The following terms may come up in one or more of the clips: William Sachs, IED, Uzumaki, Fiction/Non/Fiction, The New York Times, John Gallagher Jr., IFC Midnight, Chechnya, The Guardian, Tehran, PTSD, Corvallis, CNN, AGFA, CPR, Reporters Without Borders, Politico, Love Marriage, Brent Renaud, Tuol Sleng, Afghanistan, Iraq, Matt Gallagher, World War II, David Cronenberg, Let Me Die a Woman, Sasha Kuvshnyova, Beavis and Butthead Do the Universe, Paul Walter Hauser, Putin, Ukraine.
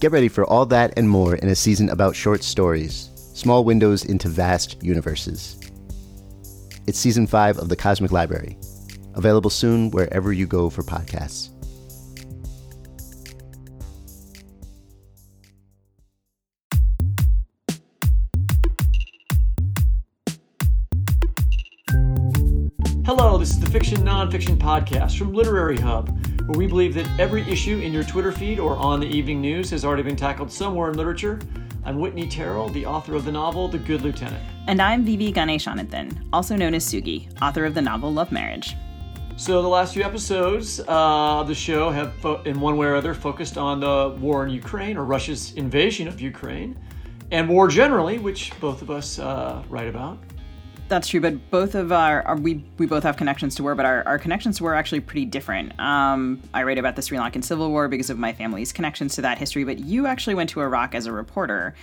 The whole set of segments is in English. Get ready for all that and more in a season about short stories, small windows into vast universes. It's season 5 of The Cosmic Library, available soon wherever you go for podcasts. Hello, this is the Fiction Nonfiction Podcast from Literary Hub, where we believe that every issue in your Twitter feed or on the evening news has already been tackled somewhere in literature. I'm Whitney Terrell, the author of the novel The Good Lieutenant. And I'm Vivi Ganeshanathan, also known as Sugi, author of the novel Love Marriage. So the last few episodes of the show have, in one way or other, focused on the war in Ukraine, or Russia's invasion of Ukraine, and war generally, which both of us write about. That's true, but both of we both have connections to war, but our connections to war are actually pretty different. I write about the Sri Lankan Civil War because of my family's connections to that history, but you actually went to Iraq as a reporter.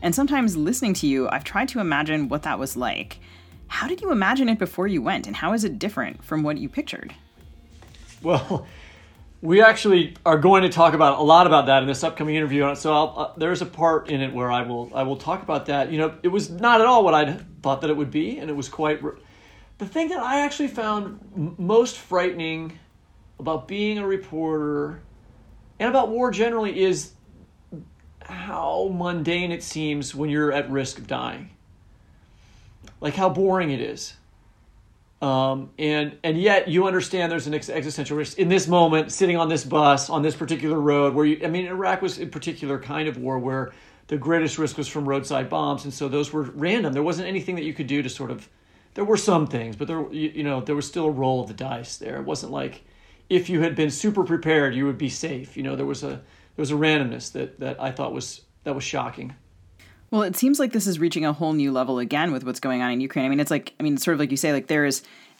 And sometimes listening to you, I've tried to imagine what that was like. How did you imagine it before you went, and how is it different from what you pictured? Well, we actually are going to talk about a lot about that in this upcoming interview. So there's a part in it where I will talk about that. You know, it was not at all what I'd thought that it would be, and it was quite. The thing that I actually found most frightening about being a reporter and about war generally is how mundane it seems when you're at risk of dying. Like how boring it is. And yet you understand there's an existential risk in this moment, sitting on this bus, on this particular road where Iraq was a particular kind of war where the greatest risk was from roadside bombs. And so those were random. There wasn't anything that you could do to sort of, there were some things, but there was still a roll of the dice there. It wasn't like if you had been super prepared, you would be safe. You know, there was a randomness that I thought was shocking. Well, it seems like this is reaching a whole new level again with what's going on in Ukraine. I mean, sort of like you say, like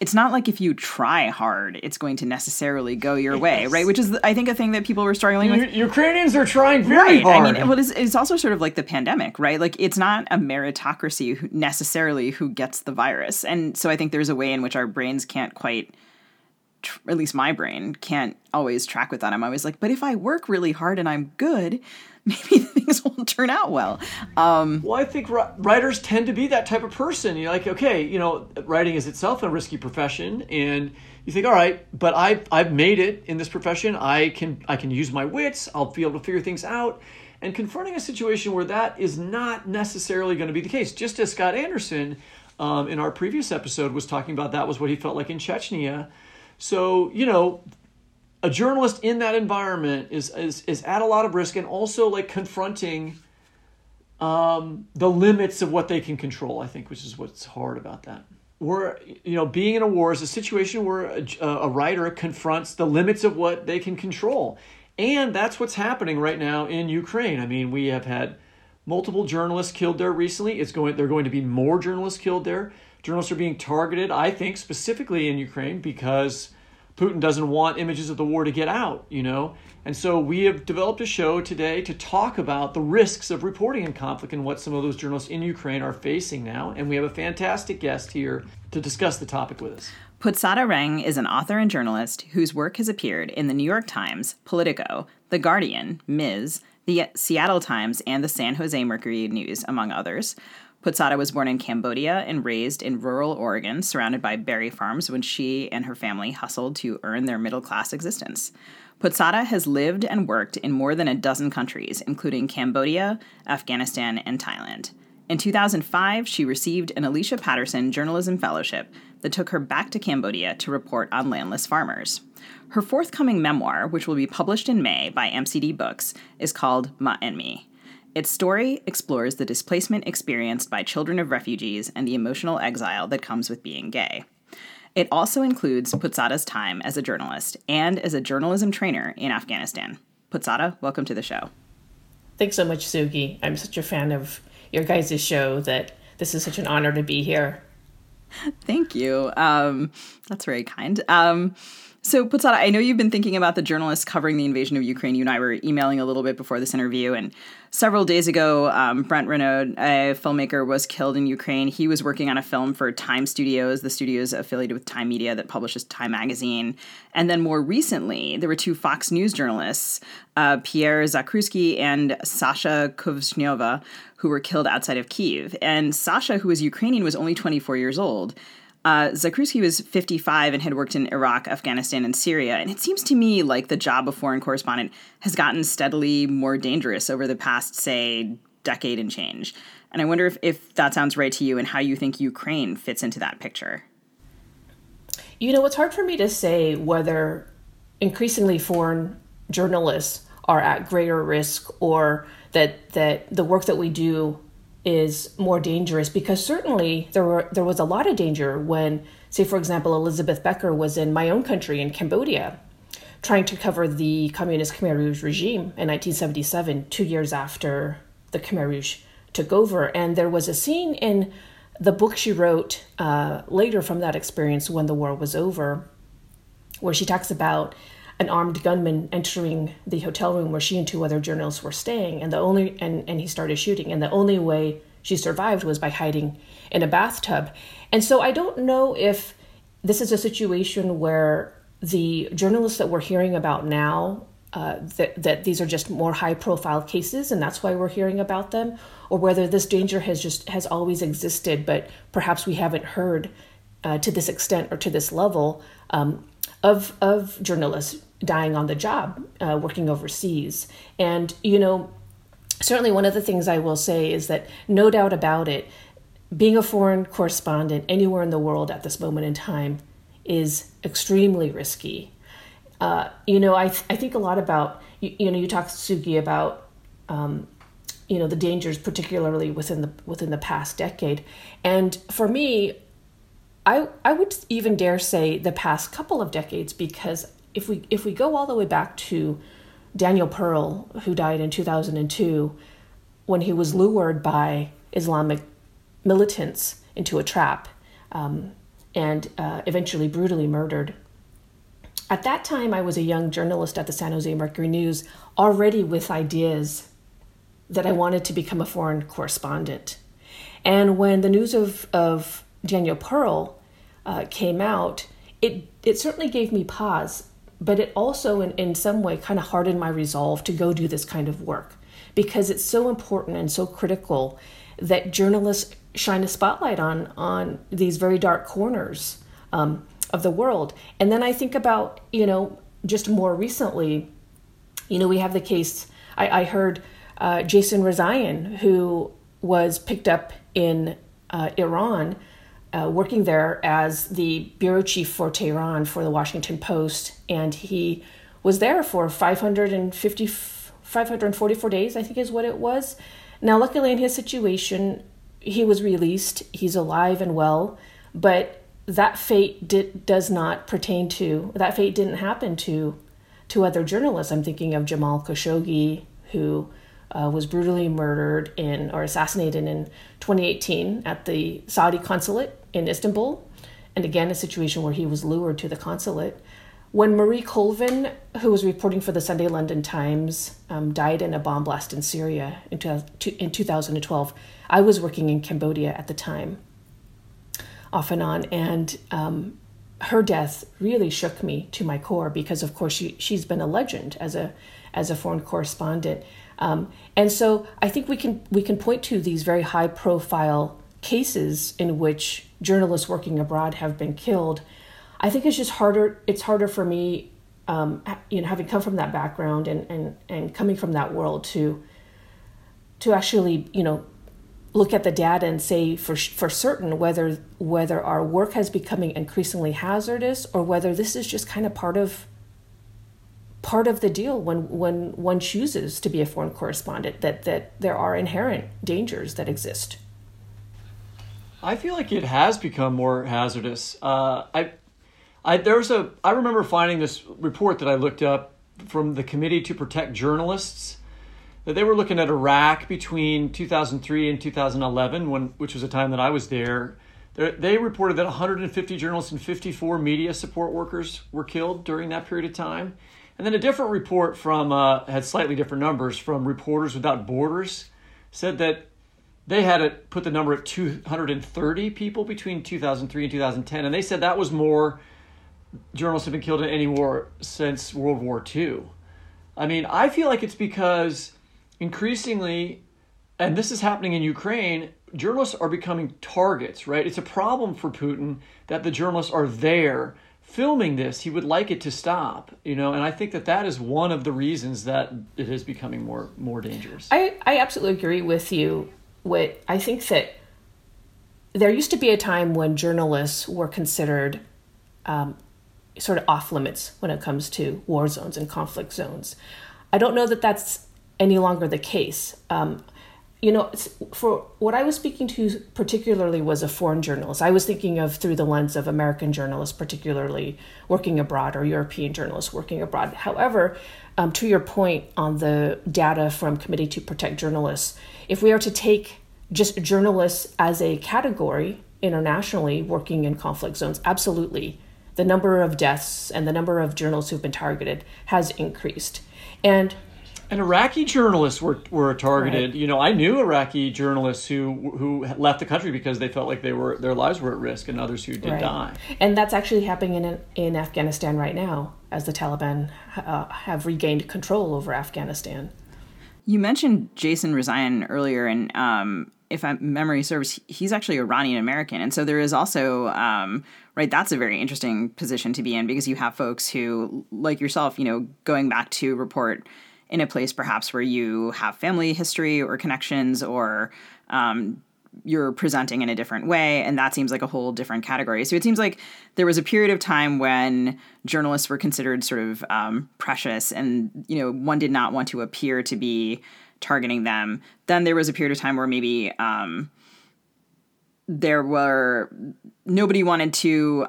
it's not like if you try hard, it's going to necessarily go your way, right? Which is, I think, a thing that people were struggling with. Ukrainians are trying very hard. I mean, well, it's also sort of like the pandemic, right? Like it's not a meritocracy who gets the virus. And so I think there's a way in which our brains can't quite, at least my brain, can't always track with that. I'm always like, but if I work really hard and I'm good, maybe things won't turn out well. Well, I think writers tend to be that type of person. You're like, okay, you know, writing is itself a risky profession, and you think, all right, but I've made it in this profession. I can use my wits. I'll be able to figure things out. And confronting a situation where that is not necessarily going to be the case, just as Scott Anderson in our previous episode was talking about, that was what he felt like in Chechnya. So, you know, a journalist in that environment is at a lot of risk, and also like confronting the limits of what they can control, I think, which is what's hard about that. Being in a war is a situation where a writer confronts the limits of what they can control. And that's what's happening right now in Ukraine. I mean, we have had multiple journalists killed there recently. There are going to be more journalists killed there. Journalists are being targeted, I think, specifically in Ukraine because Putin doesn't want images of the war to get out, you know. And so we have developed a show today to talk about the risks of reporting in conflict and what some of those journalists in Ukraine are facing now. And we have a fantastic guest here to discuss the topic with us. Putsata Reang is an author and journalist whose work has appeared in The New York Times, Politico, The Guardian, Ms., The Seattle Times, and The San Jose Mercury News, among others. Putsata was born in Cambodia and raised in rural Oregon, surrounded by berry farms when she and her family hustled to earn their middle-class existence. Putsata has lived and worked in more than a dozen countries, including Cambodia, Afghanistan, and Thailand. In 2005, she received an Alicia Patterson Journalism Fellowship that took her back to Cambodia to report on landless farmers. Her forthcoming memoir, which will be published in May by MCD Books, is called Ma and Me. Its story explores the displacement experienced by children of refugees and the emotional exile that comes with being gay. It also includes Putsata's time as a journalist and as a journalism trainer in Afghanistan. Putsata, welcome to the show. Thanks so much, Sugi. I'm such a fan of your guys' show that this is such an honor to be here. Thank you. That's very kind. So, Putsata, I know you've been thinking about the journalists covering the invasion of Ukraine. You and I were emailing a little bit before this interview, and several days ago, Brent Renaud, a filmmaker, was killed in Ukraine. He was working on a film for Time Studios, the studios affiliated with Time Media that publishes Time Magazine. And then more recently, there were two Fox News journalists, Pierre Zakrzewski and Sasha Kuvshnyova, who were killed outside of Kyiv. And Sasha, who was Ukrainian, was only 24 years old. Zakrzewski was 55 and had worked in Iraq, Afghanistan, and Syria. And it seems to me like the job of foreign correspondent has gotten steadily more dangerous over the past, say, decade and change. And I wonder if that sounds right to you and how you think Ukraine fits into that picture. You know, it's hard for me to say whether increasingly foreign journalists are at greater risk or that the work that we do is more dangerous, because certainly there was a lot of danger when, say, for example, Elizabeth Becker was in my own country, in Cambodia, trying to cover the communist Khmer Rouge regime in 1977, 2 years after the Khmer Rouge took over. And there was a scene in the book she wrote later from that experience when the war was over, where she talks about an armed gunman entering the hotel room where she and two other journalists were staying, and he started shooting. And the only way she survived was by hiding in a bathtub. And so I don't know if this is a situation where the journalists that we're hearing about now, that these are just more high-profile cases, and that's why we're hearing about them, or whether this danger has always existed, but perhaps we haven't heard to this extent or to this level of journalists dying on the job, working overseas. And, you know, certainly one of the things I will say is that no doubt about it, being a foreign correspondent anywhere in the world at this moment in time is extremely risky. You know, I think a lot about, you know, you talked, Sugi, about, you know, the dangers, particularly within the past decade. And for me, I would even dare say the past couple of decades, because if we go all the way back to Daniel Pearl, who died in 2002, when he was lured by Islamic militants into a trap and eventually brutally murdered. At that time, I was a young journalist at the San Jose Mercury News, already with ideas that I wanted to become a foreign correspondent. And when the news of Daniel Pearl came out, it certainly gave me pause, but it also in some way kind of hardened my resolve to go do this kind of work, because it's so important and so critical that journalists shine a spotlight on these very dark corners of the world. And then I think about, you know, just more recently, you know, we have the case, I heard Jason Rezaian, who was picked up in Iran, working there as the bureau chief for Tehran for the Washington Post. And he was there for 544 days, I think is what it was. Now, luckily in his situation, he was released. He's alive and well, but that fate didn't happen to other journalists. I'm thinking of Jamal Khashoggi, who was brutally murdered assassinated in 2018 at the Saudi consulate in Istanbul. And again, a situation where he was lured to the consulate. When Marie Colvin, who was reporting for the Sunday London Times, died in a bomb blast in Syria in 2012, I was working in Cambodia at the time, off and on. And her death really shook me to my core because, of course, she's been a legend as a foreign correspondent. And so I think we can point to these very high profile cases in which journalists working abroad have been killed. I think it's just harder. It's harder for me, having come from that background and coming from that world to actually, look at the data and say for certain whether our work has becoming increasingly hazardous or whether this is just kind of part of the deal when one chooses to be a foreign correspondent, that there are inherent dangers that exist. I feel like it has become more hazardous. I remember finding this report that I looked up from the Committee to Protect Journalists, that they were looking at Iraq between 2003 and 2011, which was the time that I was there. They reported that 150 journalists and 54 media support workers were killed during that period of time. And then a different report from had slightly different numbers from Reporters Without Borders said that they had it put the number at 230 people between 2003 and 2010, and they said that was more journalists have been killed in any war since World War II. I mean, I feel like it's because increasingly, and this is happening in Ukraine, journalists are becoming targets, right? It's a problem for Putin that the journalists are there filming this. He would like it to stop, and I think that is one of the reasons that it is becoming more dangerous. I absolutely agree with you. I think that there used to be a time when journalists were considered sort of off limits when it comes to war zones and conflict zones. I don't know that that's any longer the case. For what I was speaking to particularly was a foreign journalist. I was thinking of through the lens of American journalists, particularly working abroad, or European journalists working abroad. However, to your point on the data from Committee to Protect Journalists, if we are to take just journalists as a category internationally working in conflict zones, absolutely. The number of deaths and the number of journalists who've been targeted has increased. And Iraqi journalists were targeted. Right. I knew Iraqi journalists who left the country because they felt like their lives were at risk, and others who did die. And that's actually happening in Afghanistan right now, as the Taliban have regained control over Afghanistan. You mentioned Jason Rezaian earlier, and if my memory serves, he's actually Iranian-American. And so there is also, that's a very interesting position to be in, because you have folks who, like yourself, going back to report in a place perhaps where you have family history or connections, or you're presenting in a different way. And that seems like a whole different category. So it seems like there was a period of time when journalists were considered sort of precious, and, one did not want to appear to be targeting them. Then there was a period of time where maybe nobody wanted to,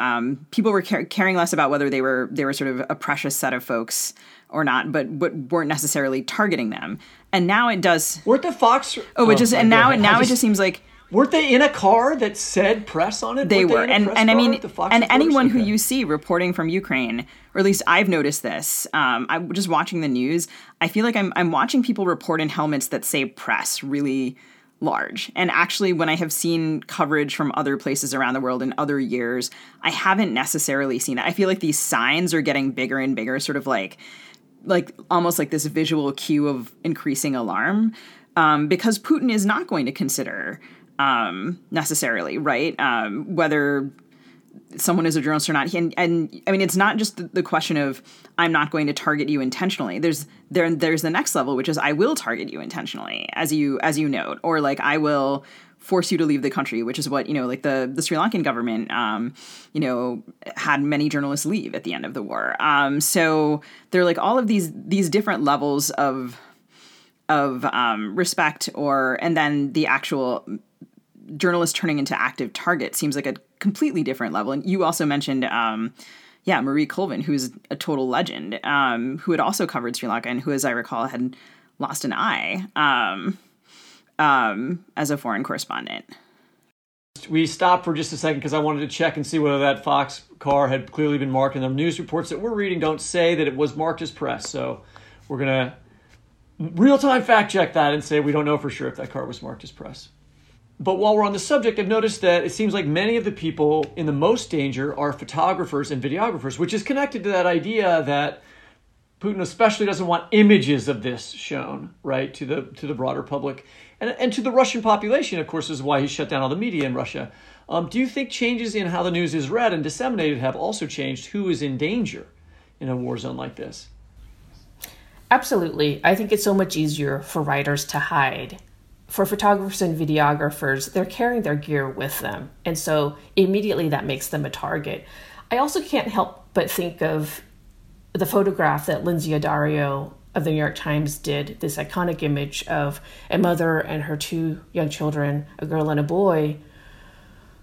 people were caring less about whether they were sort of a precious set of folks or not, but weren't necessarily targeting them. And now it does. Weren't the Fox? Oh, it just and now God. Now it just seems like. Weren't they in a car that said press on it? They were. And I mean, and anyone who you see reporting from Ukraine, or at least I've noticed this, I'm just watching the news. I feel like I'm watching people report in helmets that say press really large. And actually, when I have seen coverage from other places around the world in other years, I haven't necessarily seen that. I feel like these signs are getting bigger and bigger, sort of like almost like this visual cue of increasing alarm, because Putin is not going to consider necessarily, right? Whether someone is a journalist or not. And I mean, it's not just the question of I'm not going to target you intentionally. There's the next level, which is I will target you intentionally, as you note, or like I will force you to leave the country, which is what, the Sri Lankan government, had many journalists leave at the end of the war. So there are like all of these different levels of respect, and then the actual journalist turning into active target seems like a completely different level. And you also mentioned, Marie Colvin, who's a total legend, who had also covered Sri Lanka and who, as I recall, had lost an eye as a foreign correspondent. we stopped for just a second because I wanted to check and see whether that Fox car had clearly been marked. And the news reports that we're reading don't say that it was marked as press. So we're going to real-time fact check that and say we don't know for sure if that car was marked as press. But while we're on the subject, I've noticed that it seems like many of the people in the most danger are photographers and videographers, which is connected to that idea that Putin especially doesn't want images of this shown, right, to the broader public. And to the Russian population, of course, is why he shut down all the media in Russia. Do you think changes in how the news is read and disseminated have also changed who is in danger in a war zone like this? Absolutely. I think it's so much easier for writers to hide. For photographers and videographers, they're carrying their gear with them. And so immediately that makes them a target. I also can't help but think of the photograph that Lindsay Addario of the New York Times did, this iconic image of a mother and her two young children, a girl and a boy,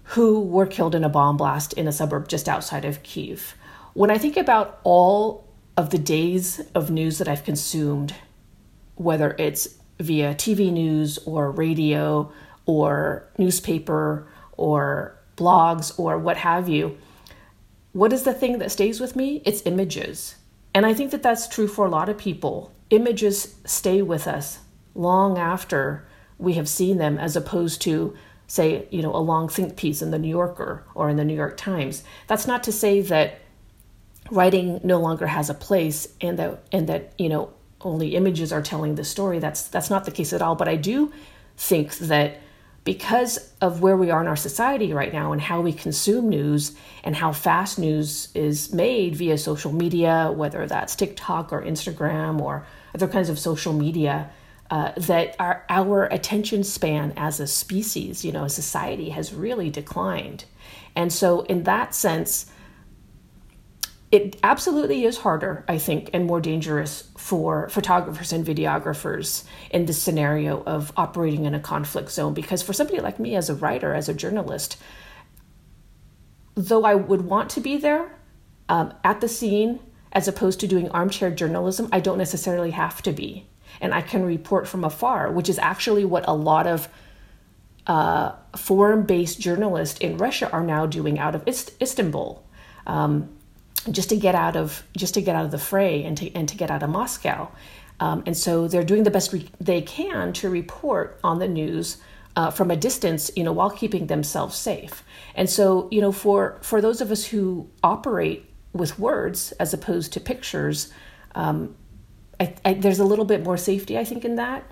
who were killed in a bomb blast in a suburb just outside of Kyiv. When I think about all of the days of news that I've consumed, whether it's via TV news or radio or newspaper or blogs or what have you, what is the thing that stays with me? It's images. And I think that that's true for a lot of people. Images stay with us long after we have seen them, as opposed to, say, a long think piece in The New Yorker or in The New York Times. That's not to say that writing no longer has a place and that only images are telling the story. That's not the case at all. But I do think that because of where we are in our society right now and how we consume news and how fast news is made via social media, whether that's TikTok or Instagram or other kinds of social media, that our attention span as a species, as society, has really declined. And so in that sense, it absolutely is harder, I think, and more dangerous for photographers and videographers in this scenario of operating in a conflict zone. Because for somebody like me as a writer, as a journalist, though I would want to be there at the scene, as opposed to doing armchair journalism, I don't necessarily have to be. And I can report from afar, which is actually what a lot of foreign-based journalists in Russia are now doing out of Istanbul. Just to get out of the fray and to get out of Moscow, and so they're doing the best they can to report on the news from a distance, while keeping themselves safe. And so, for those of us who operate with words as opposed to pictures, there's a little bit more safety, I think, in that.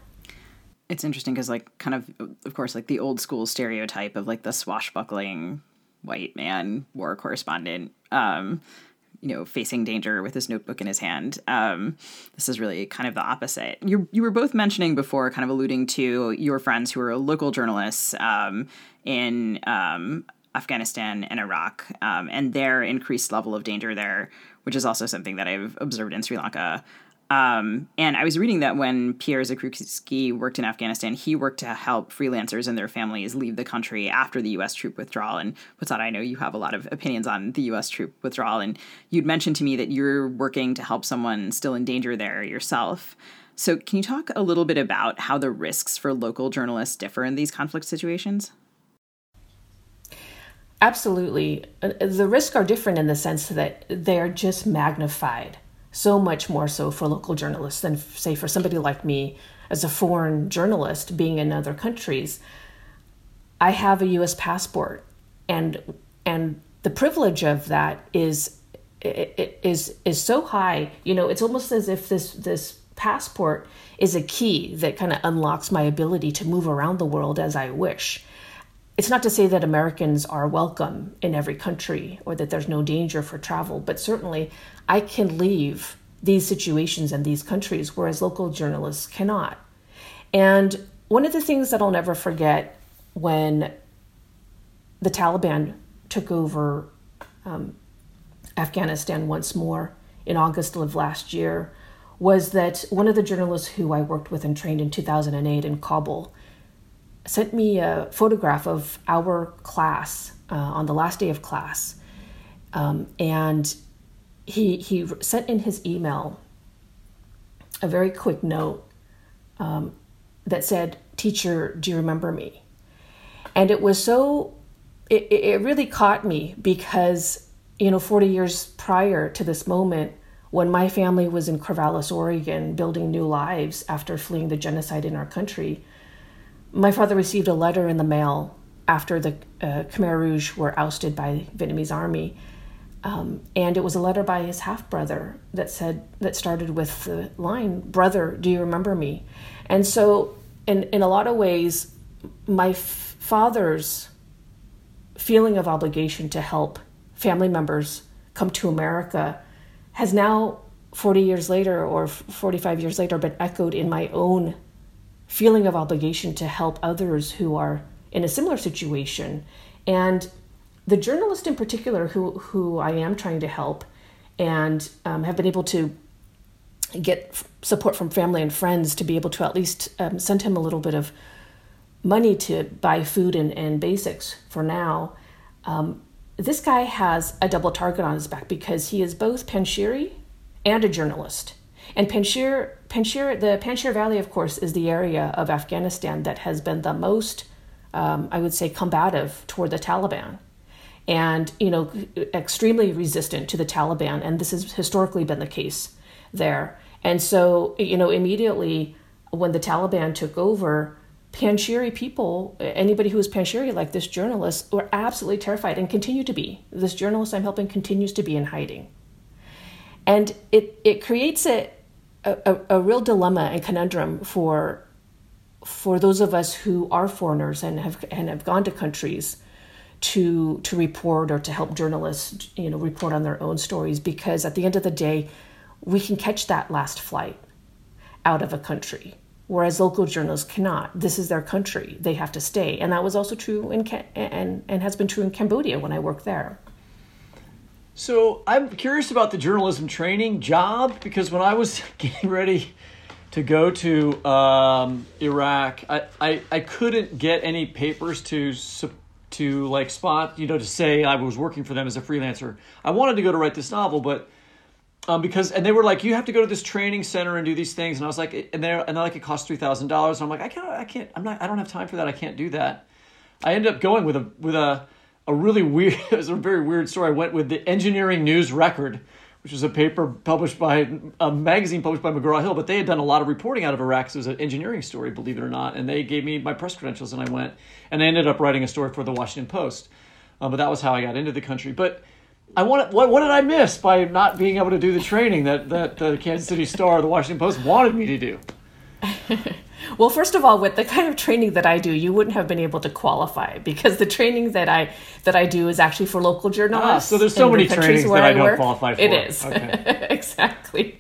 It's interesting because, of course, the old school stereotype of the swashbuckling white man war correspondent, facing danger with his notebook in his hand. This is really kind of the opposite. You were both mentioning before, kind of alluding to your friends who are local journalists in Afghanistan and Iraq, and their increased level of danger there, which is also something that I've observed in Sri Lanka. And I was reading that when Pierre Zakrzewski worked in Afghanistan, he worked to help freelancers and their families leave the country after the U.S. troop withdrawal. And Putsata, I know you have a lot of opinions on the U.S. troop withdrawal. And you'd mentioned to me that you're working to help someone still in danger there yourself. So can you talk a little bit about how the risks for local journalists differ in these conflict situations? Absolutely. The risks are different in the sense that they're just magnified. So much more so for local journalists than, say, for somebody like me as a foreign journalist being in other countries. I have a U.S. passport, and the privilege of that is so high. It's almost as if this passport is a key that kind of unlocks my ability to move around the world as I wish. It's not to say that Americans are welcome in every country or that there's no danger for travel, but certainly I can leave these situations and these countries, whereas local journalists cannot. And one of the things that I'll never forget when the Taliban took over Afghanistan once more in August of last year was that one of the journalists who I worked with and trained in 2008 in Kabul sent me a photograph of our class on the last day of class. And he sent in his email a very quick note that said, "Teacher, do you remember me?" And it was so it really caught me because, 40 years prior to this moment, when my family was in Corvallis, Oregon, building new lives after fleeing the genocide in our country, my father received a letter in the mail after the Khmer Rouge were ousted by the Vietnamese army. And it was a letter by his half-brother that started with the line, "Brother, do you remember me?" And so in a lot of ways, my father's feeling of obligation to help family members come to America has now, 40 years later or 45 years later, been echoed in my own feeling of obligation to help others who are in a similar situation. And the journalist in particular who I am trying to help and have been able to get support from family and friends to be able to at least send him a little bit of money to buy food and basics for now. This guy has a double target on his back because he is both Panjshiri and a journalist. And the Panjshir Valley, of course, is the area of Afghanistan that has been the most, I would say, combative toward the Taliban. And, extremely resistant to the Taliban. And this has historically been the case there. And so, immediately when the Taliban took over, Panjshiri people, anybody who was Panjshiri like this journalist, were absolutely terrified and continue to be. This journalist I'm helping continues to be in hiding. And it creates a real dilemma and conundrum for those of us who are foreigners and have gone to countries to report or to help journalists, report on their own stories, because at the end of the day, we can catch that last flight out of a country, whereas local journalists cannot. This is their country. They have to stay. And that was also true and has been true in Cambodia when I worked there. So I'm curious about the journalism training job, because when I was getting ready to go to Iraq, I couldn't get any papers to spot, to say I was working for them as a freelancer. I wanted to go to write this novel, but because they were like, you have to go to this training center and do these things. And I was like, and they're like, it costs $3,000. And I'm like, I don't have time for that. I can't do that. I ended up going with a really weird, it was a very weird story. I went with the Engineering News Record, which was a paper published by a magazine published by McGraw-Hill, but they had done a lot of reporting out of Iraq. So it was an engineering story, believe it or not. And they gave me my press credentials and I went, and I ended up writing a story for the Washington Post. But that was how I got into the country. But what did I miss by not being able to do the training that the Kansas City Star, the Washington Post wanted me to do? Well, first of all, with the kind of training that I do, you wouldn't have been able to qualify, because the training that I do is actually for local journalists. So there's so many trainings that I don't qualify for. It is. Okay. Exactly.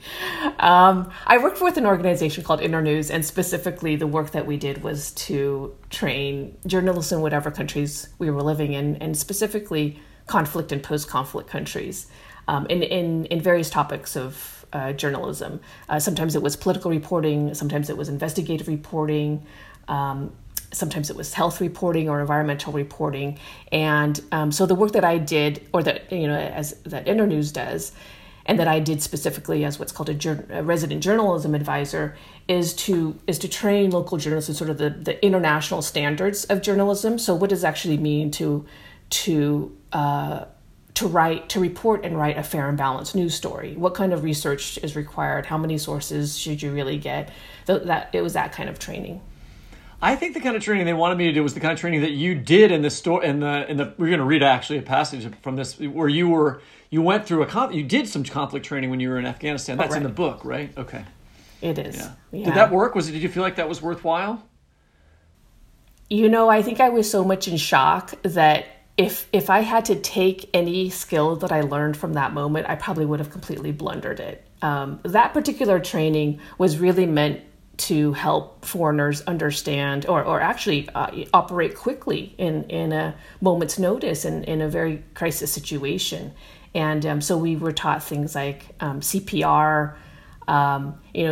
I worked with an organization called Internews, and specifically the work that we did was to train journalists in whatever countries we were living in, and specifically conflict and post-conflict countries in various topics of journalism. Sometimes it was political reporting, sometimes it was investigative reporting, sometimes it was health reporting or environmental reporting. And so the work that I did, or that, as that Internews does, and that I did specifically as what's called a resident journalism advisor, is to train local journalists in sort of the international standards of journalism. So what does it actually mean to report and write a fair and balanced news story? What kind of research is required? How many sources should you really get? It was that kind of training. I think the kind of training they wanted me to do was the kind of training that you did in the story. We're going to read actually a passage from this where you did some conflict training when you were in Afghanistan. That's in the book, right? Okay. It is. Yeah. Yeah. Did that work? Did you feel like that was worthwhile? I think I was so much in shock that if I had to take any skill that I learned from that moment, I probably would have completely blundered it. That particular training was really meant to help foreigners understand or actually operate quickly in a moment's notice and in a very crisis situation. And so we were taught things like CPR,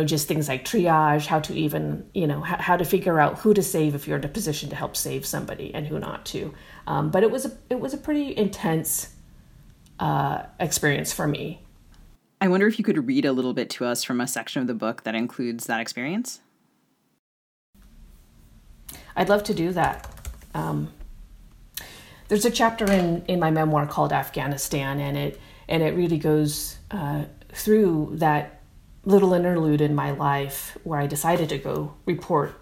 just things like triage, how to even, how to figure out who to save if you're in a position to help save somebody and who not to. But it was a pretty intense experience for me. I wonder if you could read a little bit to us from a section of the book that includes that experience. I'd love to do that. There's a chapter in my memoir called Afghanistan, and it really goes through that little interlude in my life where I decided to go report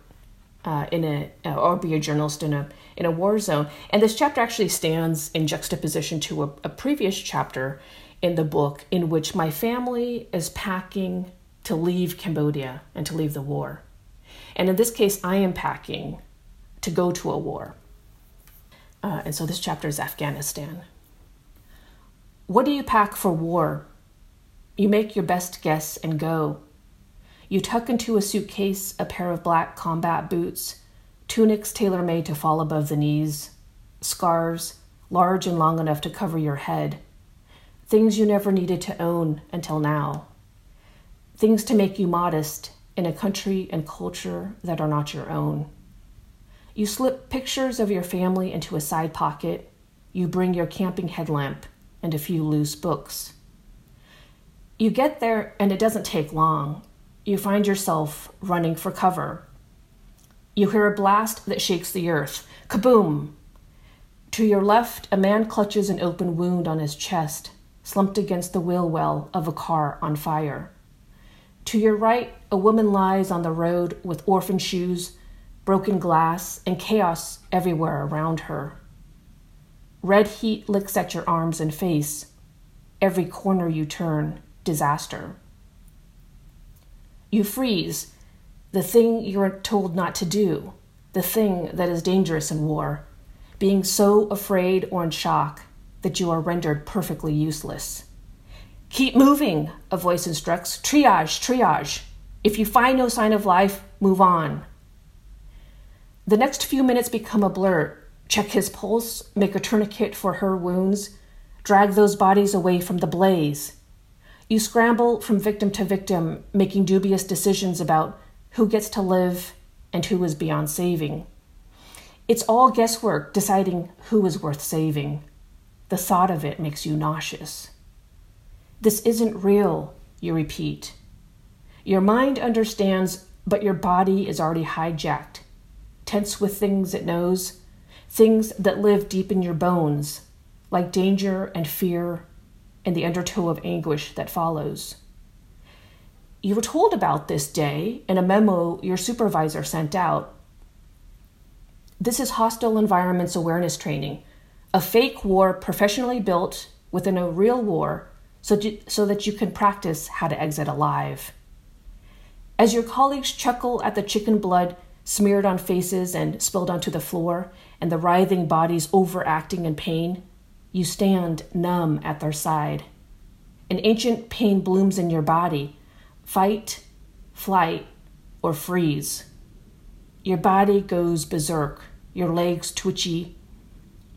or be a journalist in a war zone. And this chapter actually stands in juxtaposition to a previous chapter in the book in which my family is packing to leave Cambodia and to leave the war. And in this case, I am packing to go to a war. And so this chapter is Afghanistan. What do you pack for war? You make your best guess and go. You tuck into a suitcase a pair of black combat boots, tunics tailor-made to fall above the knees, scarves large and long enough to cover your head, things you never needed to own until now, things to make you modest in a country and culture that are not your own. You slip pictures of your family into a side pocket. You bring your camping headlamp and a few loose books. You get there, and it doesn't take long. You find yourself running for cover. You hear a blast that shakes the earth. Kaboom! To your left, a man clutches an open wound on his chest, slumped against the wheel well of a car on fire. To your right, a woman lies on the road with orphan shoes, broken glass, and chaos everywhere around her. Red heat licks at your arms and face. Every corner you turn, disaster. You freeze, the thing you're told not to do, the thing that is dangerous in war, being so afraid or in shock that you are rendered perfectly useless. Keep moving, a voice instructs. Triage, triage. If you find no sign of life, move on. The next few minutes become a blur. Check his pulse, make a tourniquet for her wounds, drag those bodies away from the blaze. You scramble from victim to victim, making dubious decisions about who gets to live and who is beyond saving. It's all guesswork deciding who is worth saving. The thought of it makes you nauseous. This isn't real, you repeat. Your mind understands, but your body is already hijacked, tense with things it knows, things that live deep in your bones, like danger and fear and the undertow of anguish that follows. You were told about this day in a memo your supervisor sent out. This is hostile environments awareness training, a fake war professionally built within a real war so that you can practice how to exit alive. As your colleagues chuckle at the chicken blood smeared on faces and spilled onto the floor, and the writhing bodies overacting in pain, you stand numb at their side. An ancient pain blooms in your body. Fight, flight, or freeze. Your body goes berserk, your legs twitchy,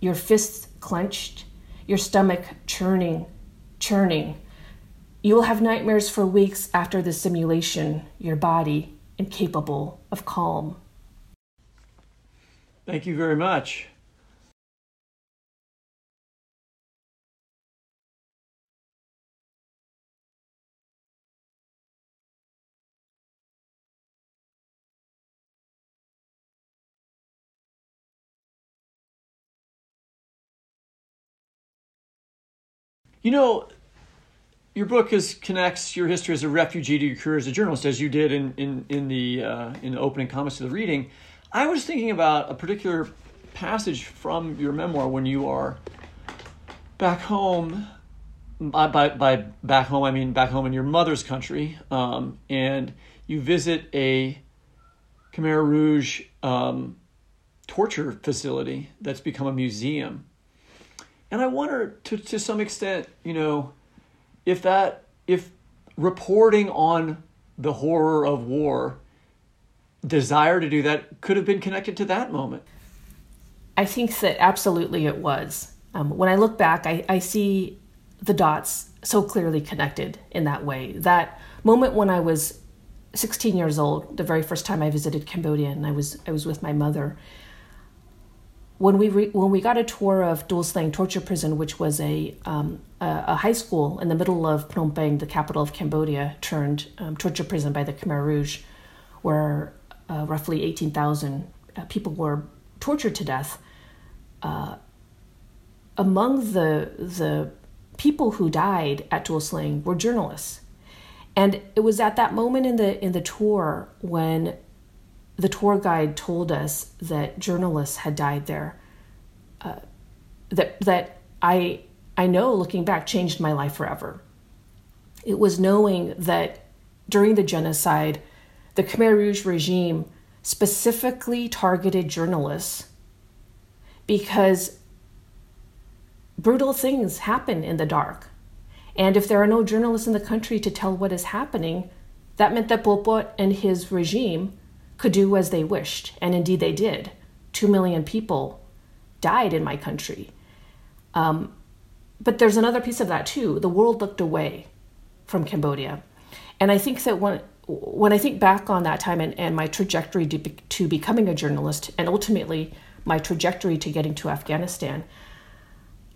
your fists clenched, your stomach churning. You will have nightmares for weeks after the simulation, your body incapable of calm. Thank you very much. You know, your book connects your history as a refugee to your career as a journalist, as you did in the opening comments to the reading. I was thinking about a particular passage from your memoir when you are back home. By back home, I mean back home in your mother's country, and you visit a Khmer Rouge torture facility that's become a museum. And I wonder, to some extent, you know, if reporting on the horror of war, desire to do that, could have been connected to that moment. I think that absolutely it was. When I look back, I see the dots so clearly connected in that way. That moment when I was 16 years old, the very first time I visited Cambodia, and I was with my mother. When we got a tour of Tuol Sleng torture prison, which was a high school in the middle of Phnom Penh, the capital of Cambodia, turned torture prison by the Khmer Rouge, where roughly 18,000 people were tortured to death. among the people who died at Tuol Sleng were journalists. And it was at that moment in the tour when the tour guide told us that journalists had died there, that I know, looking back, changed my life forever. It was knowing that during the genocide, the Khmer Rouge regime specifically targeted journalists because brutal things happen in the dark. And if there are no journalists in the country to tell what is happening, that meant that Pol Pot and his regime could do as they wished. And indeed they did. 2 million people died in my country. But there's another piece of that too. The world looked away from Cambodia. And I think that when I think back on that time and my trajectory to becoming a journalist, and ultimately my trajectory to getting to Afghanistan,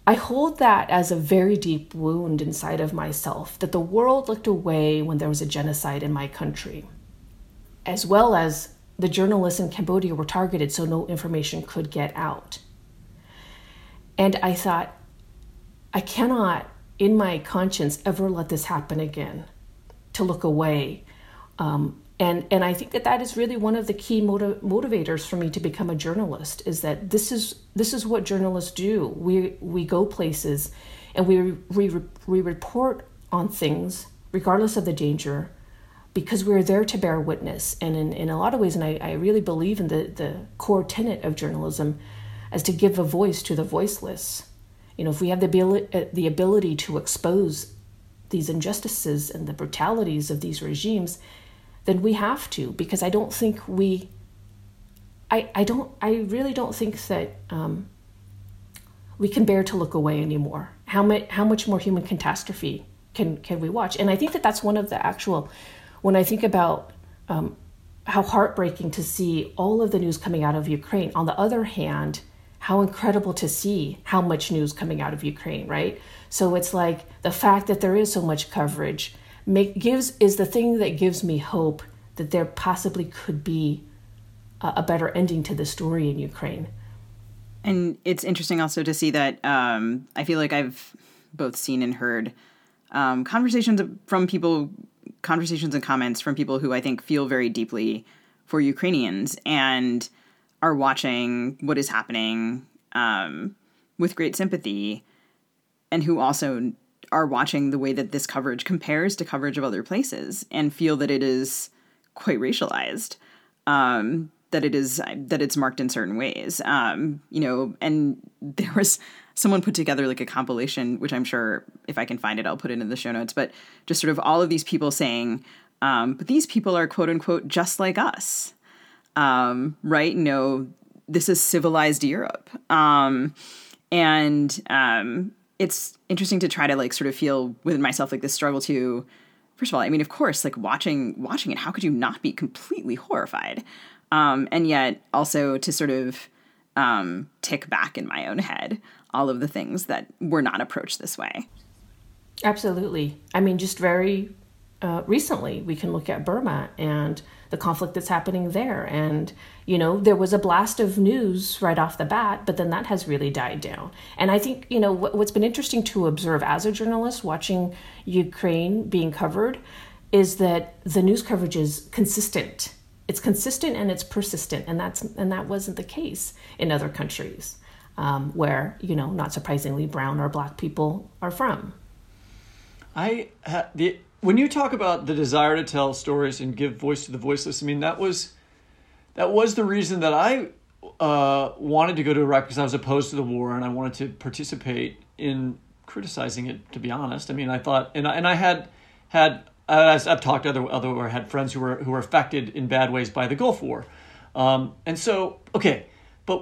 I hold that as a very deep wound inside of myself, that the world looked away when there was a genocide in my country, as well as the journalists in Cambodia were targeted so no information could get out. And I thought, I cannot, in my conscience, ever let this happen again, to look away. And I think that is really one of the key motivators for me to become a journalist, is that this is what journalists do. We go places and we report on things regardless of the danger, because we're there to bear witness. And in a lot of ways, and I really believe in the core tenet of journalism, as to give a voice to the voiceless. You know, if we have the ability to expose these injustices and the brutalities of these regimes, then we have to, because I don't think I really don't think that we can bear to look away anymore. How much more human catastrophe can we watch? And I think that's one of the actual, when I think about how heartbreaking to see all of the news coming out of Ukraine. On the other hand, how incredible to see how much news coming out of Ukraine, right? So it's like the fact that there is so much coverage is the thing that gives me hope that there possibly could be a better ending to the story in Ukraine. And it's interesting also to see that I feel like I've both seen and heard conversations and comments from people who I think feel very deeply for Ukrainians and are watching what is happening with great sympathy, and who also are watching the way that this coverage compares to coverage of other places and feel that it is quite racialized, that it's marked in certain ways. And there was someone put together like a compilation, which I'm sure if I can find it, I'll put it in the show notes, but just sort of all of these people saying, but these people are quote unquote, just like us. Right. No, this is civilized Europe. It's interesting to try to like sort of feel within myself like this struggle to, first of all, I mean, of course, like watching it, how could you not be completely horrified? And yet also to sort of tick back in my own head all of the things that were not approached this way. Absolutely. I mean, just very recently, we can look at Burma and the conflict that's happening there. And, you know, there was a blast of news right off the bat, but then that has really died down. And I think, you know, what's been interesting to observe as a journalist watching Ukraine being covered is that the news coverage is consistent. It's consistent and it's persistent. And that wasn't the case in other countries where, you know, not surprisingly, brown or black people are from. When you talk about the desire to tell stories and give voice to the voiceless, I mean, that was the reason that I wanted to go to Iraq, because I was opposed to the war and I wanted to participate in criticizing it, to be honest. I mean, I thought, I've talked to or had friends who were affected in bad ways by the Gulf War. But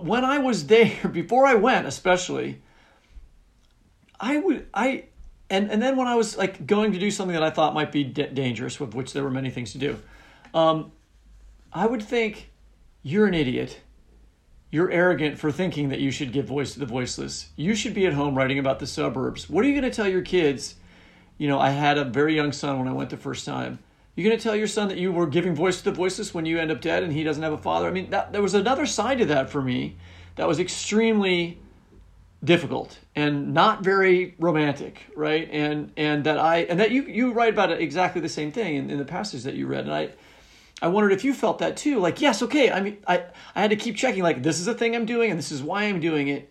when I was there, before I went especially, And then when I was like going to do something that I thought might be dangerous, with which there were many things to do, I would think, you're an idiot. You're arrogant for thinking that you should give voice to the voiceless. You should be at home writing about the suburbs. What are you going to tell your kids? You know, I had a very young son when I went the first time. You're going to tell your son that you were giving voice to the voiceless when you end up dead and he doesn't have a father? I mean, there was another side to that for me that was extremely difficult and not very romantic, right? And that you write about it, exactly the same thing in the passage that you read. And I wondered if you felt that too. Like, yes, okay. I mean, I had to keep checking, like, this is the thing I'm doing and this is why I'm doing it.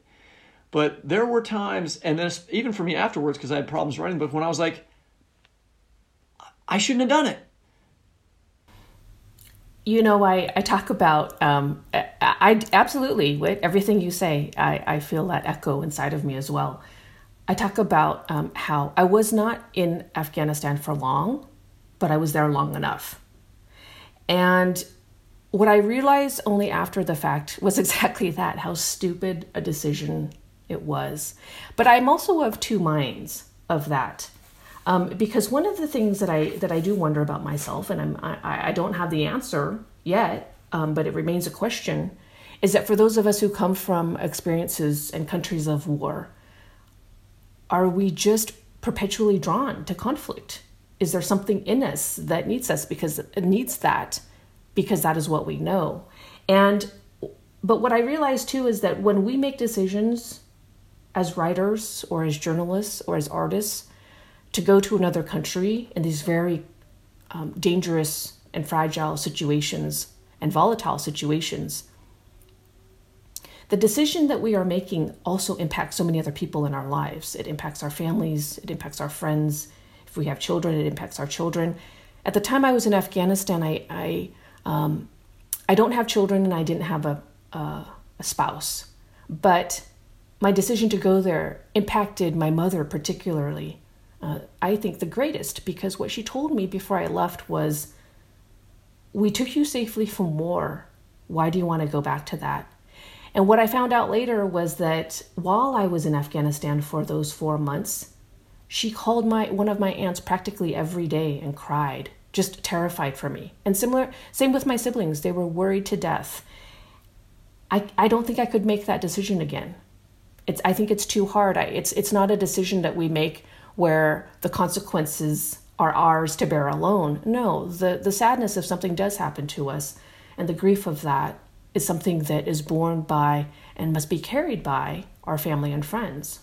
But there were times, and then even for me afterwards, because I had problems writing the book, when I was like, I shouldn't have done it. You know, I talk about, I absolutely, with everything you say, I feel that echo inside of me as well. I talk about how I was not in Afghanistan for long, but I was there long enough. And what I realized only after the fact was exactly that, how stupid a decision it was. But I'm also of two minds of that. Because one of the things that I do wonder about myself, and I don't have the answer yet, but it remains a question, is that for those of us who come from experiences and countries of war, are we just perpetually drawn to conflict? Is there something in us that needs us because it needs that, because that is what we know? But what I realize too is that when we make decisions as writers or as journalists or as artists, to go to another country in these very dangerous and fragile situations and volatile situations, the decision that we are making also impacts so many other people in our lives. It impacts our families, it impacts our friends. If we have children, it impacts our children. At the time I was in Afghanistan, I don't have children and I didn't have a spouse, but my decision to go there impacted my mother particularly. I think the greatest, because what she told me before I left was, we took you safely from war. Why do you want to go back to that? And what I found out later was that while I was in Afghanistan for those 4 months, she called one of my aunts practically every day and cried, just terrified for me. And same with my siblings. They were worried to death. I don't think I could make that decision again. I think it's too hard. It's not a decision that we make where the consequences are ours to bear alone. No, the sadness if something does happen to us and the grief of that is something that is borne by and must be carried by our family and friends.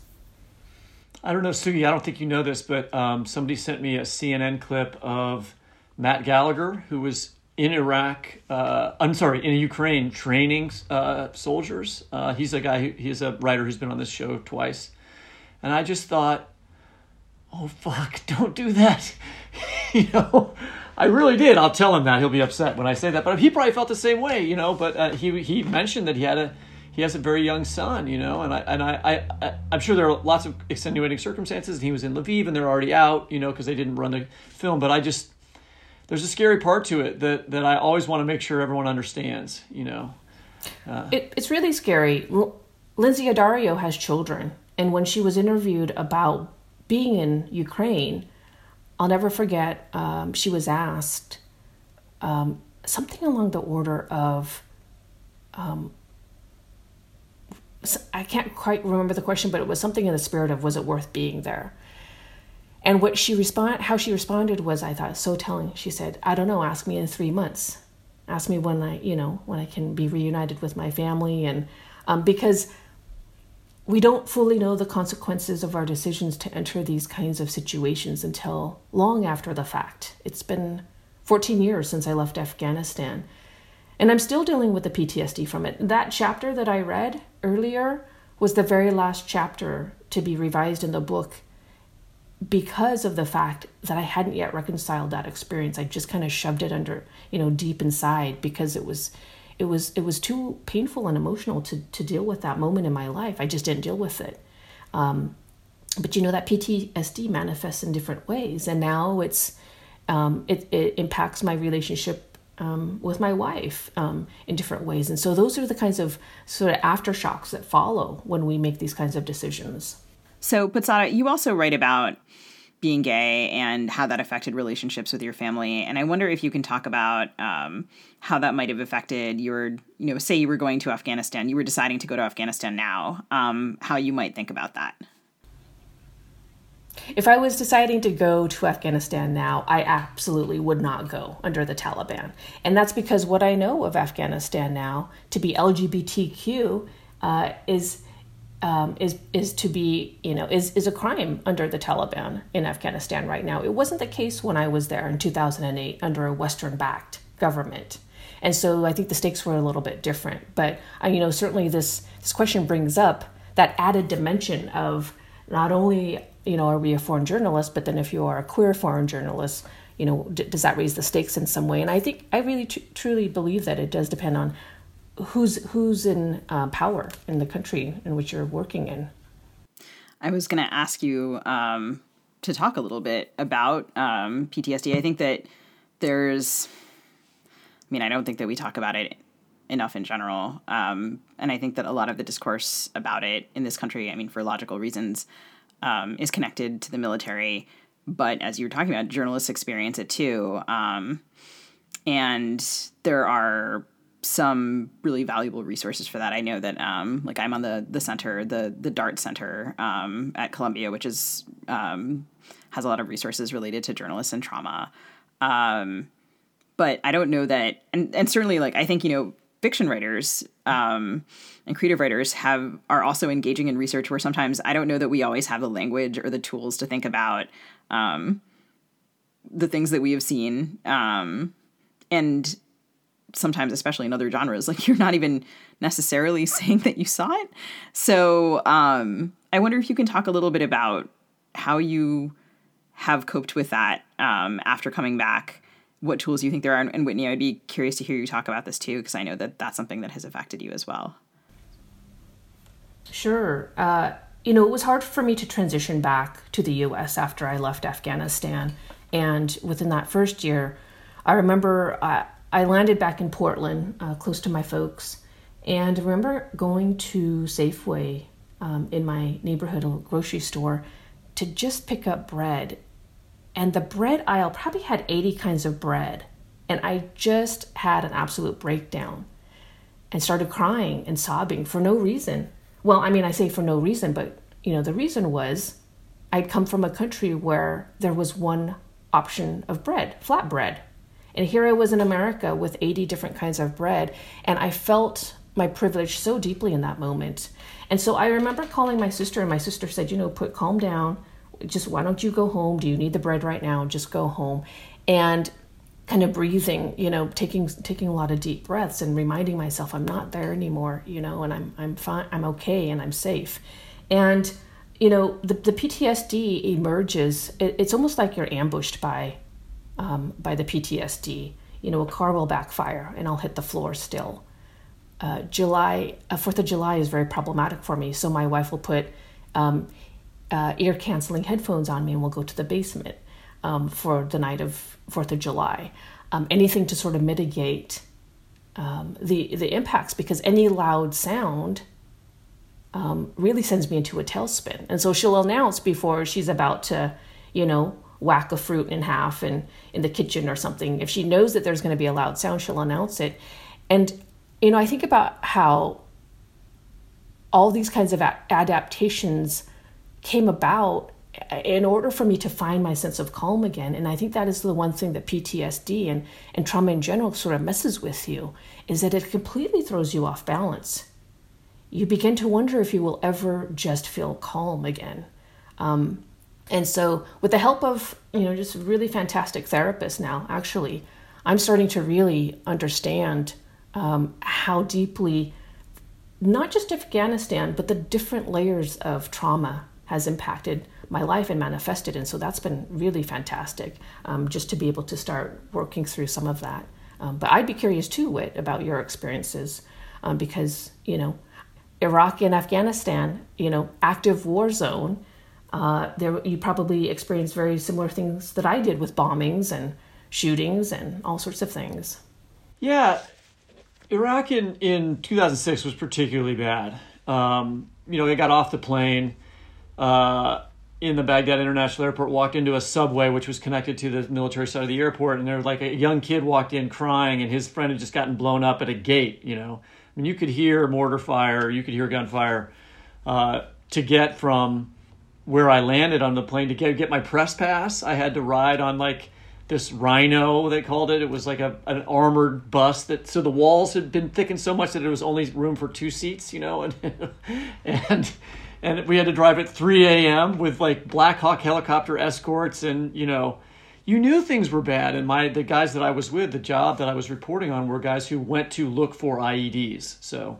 I don't know, Sugi, I don't think you know this, but somebody sent me a CNN clip of Matt Gallagher, who was in Ukraine training soldiers. He's a writer who's been on this show twice. And I just thought, oh, fuck, don't do that. You know, I really did. I'll tell him that. He'll be upset when I say that. But he probably felt the same way, you know. But he mentioned that he has a very young son, you know. And I'm sure there are lots of extenuating circumstances. And he was in Lviv and they're already out, you know, because they didn't run the film. But there's a scary part to it that I always want to make sure everyone understands, you know. It's really scary. Lindsay Addario has children. And when she was interviewed about being in Ukraine, I'll never forget, she was asked something along the order of, I can't quite remember the question, but it was something in the spirit of, was it worth being there? And what she how she responded was, I thought, so telling. She said, I don't know, ask me in 3 months. Ask me when I can be reunited with my family. And because we don't fully know the consequences of our decisions to enter these kinds of situations until long after the fact. It's been 14 years since I left Afghanistan, and I'm still dealing with the PTSD from it. That chapter that I read earlier was the very last chapter to be revised in the book because of the fact that I hadn't yet reconciled that experience. I just kind of shoved it under, deep inside, because it was too painful and emotional to deal with that moment in my life. I just didn't deal with it. But that PTSD manifests in different ways. And now it impacts my relationship with my wife in different ways. And so those are the kinds of sort of aftershocks that follow when we make these kinds of decisions. So Putsata, you also write about being gay and how that affected relationships with your family. And I wonder if you can talk about how that might have affected your, say you were going to Afghanistan, you were deciding to go to Afghanistan now, how you might think about that. If I was deciding to go to Afghanistan now, I absolutely would not go under the Taliban. And that's because what I know of Afghanistan now to be LGBTQ is to be, you know, is a crime under the Taliban in Afghanistan right now. It wasn't the case when I was there in 2008 under a Western-backed government. And so I think the stakes were a little bit different. But, you know, certainly this question brings up that added dimension of not only, you know, are we a foreign journalist, but then if you are a queer foreign journalist, you know, does that raise the stakes in some way? And I think I really truly believe that it does depend on who's in power in the country in which you're working in. I was going to ask you to talk a little bit about PTSD. I think that I don't think that we talk about it enough in general. And I think that a lot of the discourse about it in this country, I mean, for logical reasons, is connected to the military. But as you were talking about, journalists experience it too. And there are some really valuable resources for that. I know that, I'm on the center, the DART Center at Columbia, which is has a lot of resources related to journalists and trauma. But I don't know that, and certainly, I think, fiction writers and creative writers are also engaging in research where sometimes I don't know that we always have the language or the tools to think about the things that we have seen. And sometimes, especially in other genres, you're not even necessarily saying that you saw it. So I wonder if you can talk a little bit about how you have coped with that after coming back. What tools you think there are. And Whitney, I'd be curious to hear you talk about this too, because I know that that's something that has affected you as well. Sure. It was hard for me to transition back to the U.S. after I left Afghanistan. And within that first year, I remember I landed back in Portland, close to my folks. And I remember going to Safeway in my neighborhood, a grocery store, to just pick up bread. And the bread aisle probably had 80 kinds of bread. And I just had an absolute breakdown and started crying and sobbing for no reason. Well, I say for no reason, but, the reason was I'd come from a country where there was one option of bread, flat bread. And here I was in America with 80 different kinds of bread. And I felt my privilege so deeply in that moment. And so I remember calling my sister, and my sister said, calm down. Just why don't you go home? Do you need the bread right now? Just go home. And kind of breathing, taking a lot of deep breaths and reminding myself I'm not there anymore, and I'm fine, I'm okay, and I'm safe. And the PTSD emerges. It's almost like you're ambushed by the PTSD. A car will backfire and I'll hit the floor still. 4th of July is very problematic for me, so my wife will put ear-canceling headphones on me, and we'll go to the basement for the night of 4th of July. Anything to sort of mitigate the impacts, because any loud sound really sends me into a tailspin. And so she'll announce before she's about to, whack a fruit in half and in the kitchen or something. If she knows that there's going to be a loud sound, she'll announce it. And, I think about how all these kinds of adaptations came about in order for me to find my sense of calm again. And I think that is the one thing that PTSD and trauma in general sort of messes with you, is that it completely throws you off balance. You begin to wonder if you will ever just feel calm again. And so with the help of, just really fantastic therapists now, actually, I'm starting to really understand how deeply not just Afghanistan, but the different layers of trauma has impacted my life and manifested. And so that's been really fantastic, just to be able to start working through some of that. But I'd be curious too, Whit, about your experiences, because, Iraq and Afghanistan, active war zone, there you probably experienced very similar things that I did with bombings and shootings and all sorts of things. Yeah, Iraq in 2006 was particularly bad. I got off the plane in the Baghdad International Airport, walked into a subway, which was connected to the military side of the airport. And there was a young kid walked in crying, and his friend had just gotten blown up at a gate, you could hear mortar fire, you could hear gunfire, to get from where I landed on the plane to get my press pass. I had to ride on this rhino, they called it. It was like an armored bus that, so the walls had been thickened so much that it was only room for 2 seats, you know, and we had to drive at 3 a.m. with like Black Hawk helicopter escorts, and you know, you knew things were bad. And the guys that I was with, the job that I was reporting on, were guys who went to look for IEDs, so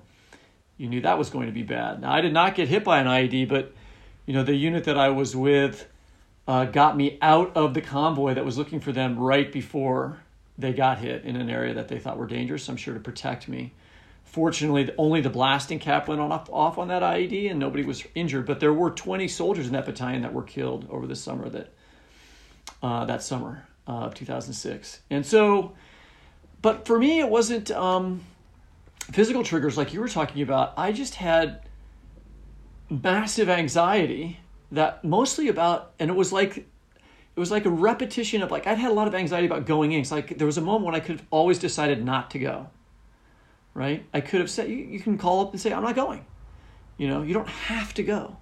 you knew that was going to be bad. Now, I did not get hit by an IED, but you know, the unit that I was with got me out of the convoy that was looking for them right before they got hit in an area that they thought were dangerous, I'm sure to protect me. Fortunately, only the blasting cap went off on that IED and nobody was injured, but there were 20 soldiers in that battalion that were killed over the summer, that summer of 2006. And so, but for me, it wasn't physical triggers like you were talking about. I just had massive anxiety that mostly about, and it was like a repetition of, like, I'd had a lot of anxiety about going in. It's like there was a moment when I could have always decided not to go, right? I could have said, you can call up and say, I'm not going. You know, you don't have to go.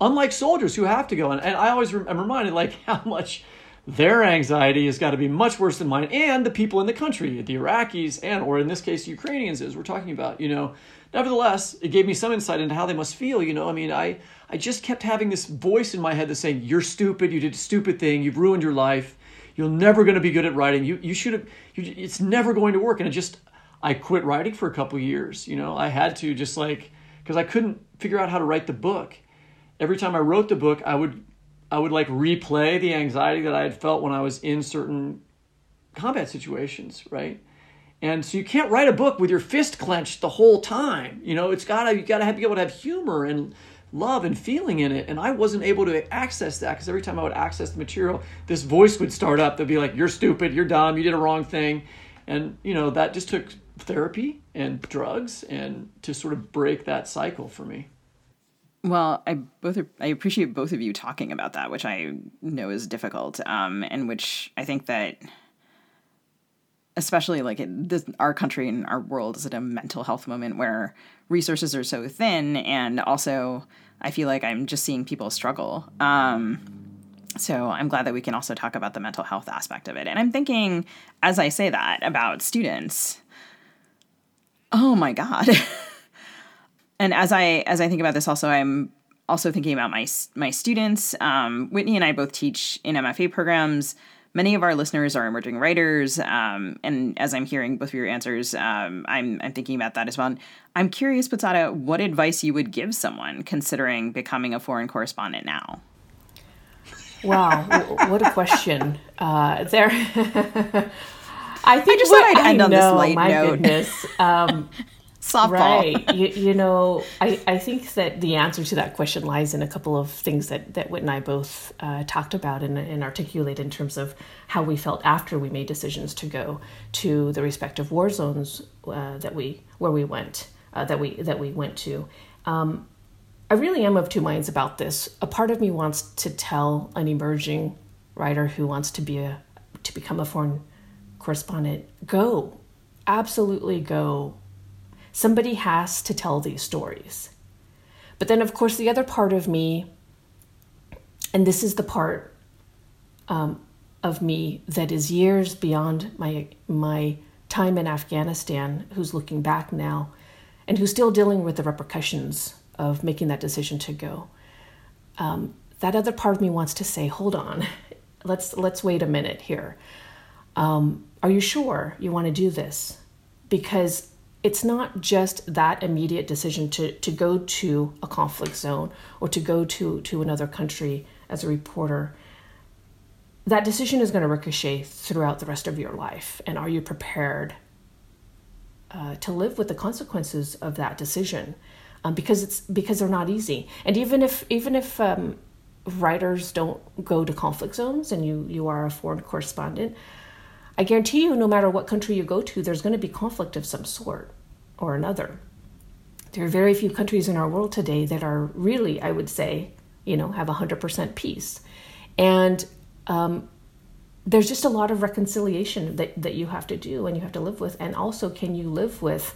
Unlike soldiers who have to go. And I always am reminded, like, how much their anxiety has got to be much worse than mine, and the people in the country, the Iraqis, and, or in this case, Ukrainians, as we're talking about, you know. Nevertheless, it gave me some insight into how they must feel, you know. I mean, I just kept having this voice in my head that's saying, you're stupid, you did a stupid thing, you've ruined your life, you're never going to be good at writing, it's never going to work. And I quit writing for a couple years, you know. I had to just like, because I couldn't figure out how to write the book. Every time I wrote the book, I would like replay the anxiety that I had felt when I was in certain combat situations, right? And so you can't write a book with your fist clenched the whole time. You know, you gotta be able to have humor and love and feeling in it. And I wasn't able to access that, because every time I would access the material, this voice would start up. They'd be like, you're stupid, you're dumb, you did a wrong thing. And, you know, that just took therapy and drugs and to sort of break that cycle for me. Well, I appreciate both of you talking about that, which I know is difficult, and which I think that especially like our country and our world is at a mental health moment where resources are so thin, and also I feel like I'm just seeing people struggle. So I'm glad that we can also talk about the mental health aspect of it. And I'm thinking, as I say that, about students. Oh my God. And as I think about this also, I'm also thinking about my students. Whitney and I both teach in MFA programs. Many of our listeners are emerging writers. And as I'm hearing both of your answers, I'm thinking about that as well. And I'm curious, Putsata, what advice you would give someone considering becoming a foreign correspondent now? Wow, what a question. I think I'd end on this light note. Goodness. Softball. Right. You know, I think that the answer to that question lies in a couple of things that Whit and I both talked about and articulate in terms of how we felt after we made decisions to go to the respective war zones that we went to. I really am of two minds about this. A part of me wants to tell an emerging writer who wants to become a foreign correspondent, go, absolutely go. Somebody has to tell these stories. But then, of course, the other part of me, and this is the part of me that is years beyond my time in Afghanistan, who's looking back now, and who's still dealing with the repercussions of making that decision to go. That other part of me wants to say, hold on, let's wait a minute here. Are you sure you want to do this? Because it's not just that immediate decision to go to a conflict zone or to go to another country as a reporter. That decision is going to ricochet throughout the rest of your life. And are you prepared to live with the consequences of that decision? Because they're not easy. And even if writers don't go to conflict zones and you are a foreign correspondent, I guarantee you, no matter what country you go to, there's going to be conflict of some sort or another. There are very few countries in our world today that are really, I would say, you know, have 100% peace. And there's just a lot of reconciliation that you have to do and you have to live with. And also, can you live with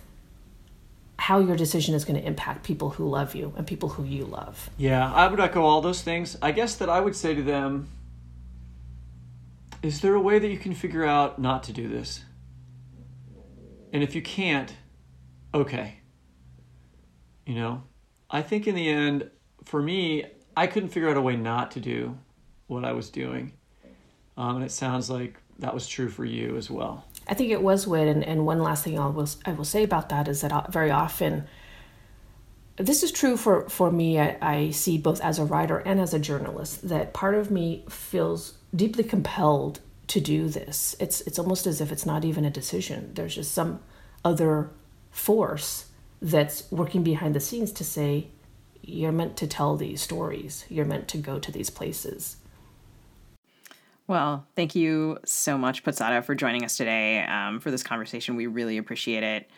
how your decision is going to impact people who love you and people who you love? Yeah, I would echo all those things. I guess that I would say to them, Is there a way that you can figure out not to do this? And if you can't, okay. You know, I think in the end, for me, I couldn't figure out a way not to do what I was doing. And it sounds like that was true for you as well. I think it was, Whit. And one last thing I will say about that is that very often, this is true for me, I see both as a writer and as a journalist, that part of me feels deeply compelled to do this. It's almost as if it's not even a decision. There's just some other force that's working behind the scenes to say, you're meant to tell these stories. You're meant to go to these places. Well, thank you so much, Putsata, for joining us today for this conversation. We really appreciate it.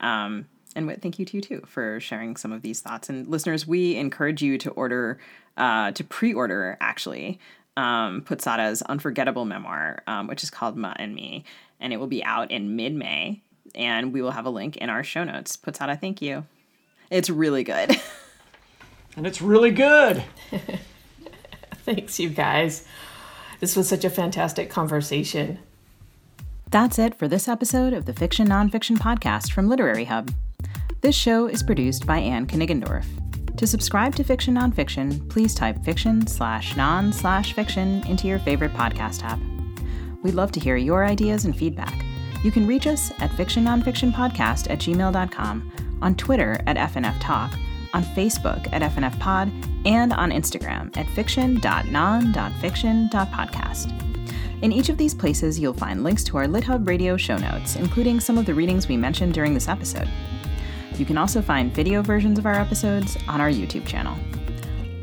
And Whit, thank you to you, too, for sharing some of these thoughts. And listeners, we encourage you to pre-order, actually, Putsata's unforgettable memoir, which is called Ma and Me, and it will be out in mid-May. And we will have a link in our show notes. Putsata, thank you. It's really good. And it's really good. Thanks, you guys. This was such a fantastic conversation. That's it for this episode of the Fiction Nonfiction Podcast from Literary Hub. This show is produced by Anne Knigendorf. To subscribe to Fiction Nonfiction, please type fiction/non/fiction into your favorite podcast app. We'd love to hear your ideas and feedback. You can reach us at fictionnonfictionpodcast@gmail.com, on Twitter at FNFTalk, on Facebook at FNFPod, and on Instagram at fiction.non.fiction.podcast. In each of these places, you'll find links to our Lit Hub Radio show notes, including some of the readings we mentioned during this episode. You can also find video versions of our episodes on our YouTube channel.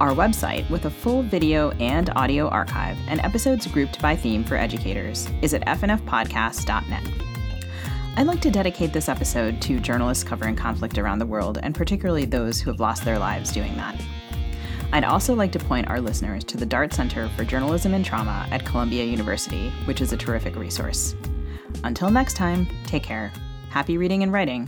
Our website, with a full video and audio archive and episodes grouped by theme for educators, is at fnfpodcast.net. I'd like to dedicate this episode to journalists covering conflict around the world, and particularly those who have lost their lives doing that. I'd also like to point our listeners to the Dart Center for Journalism and Trauma at Columbia University, which is a terrific resource. Until next time, take care, happy reading and writing,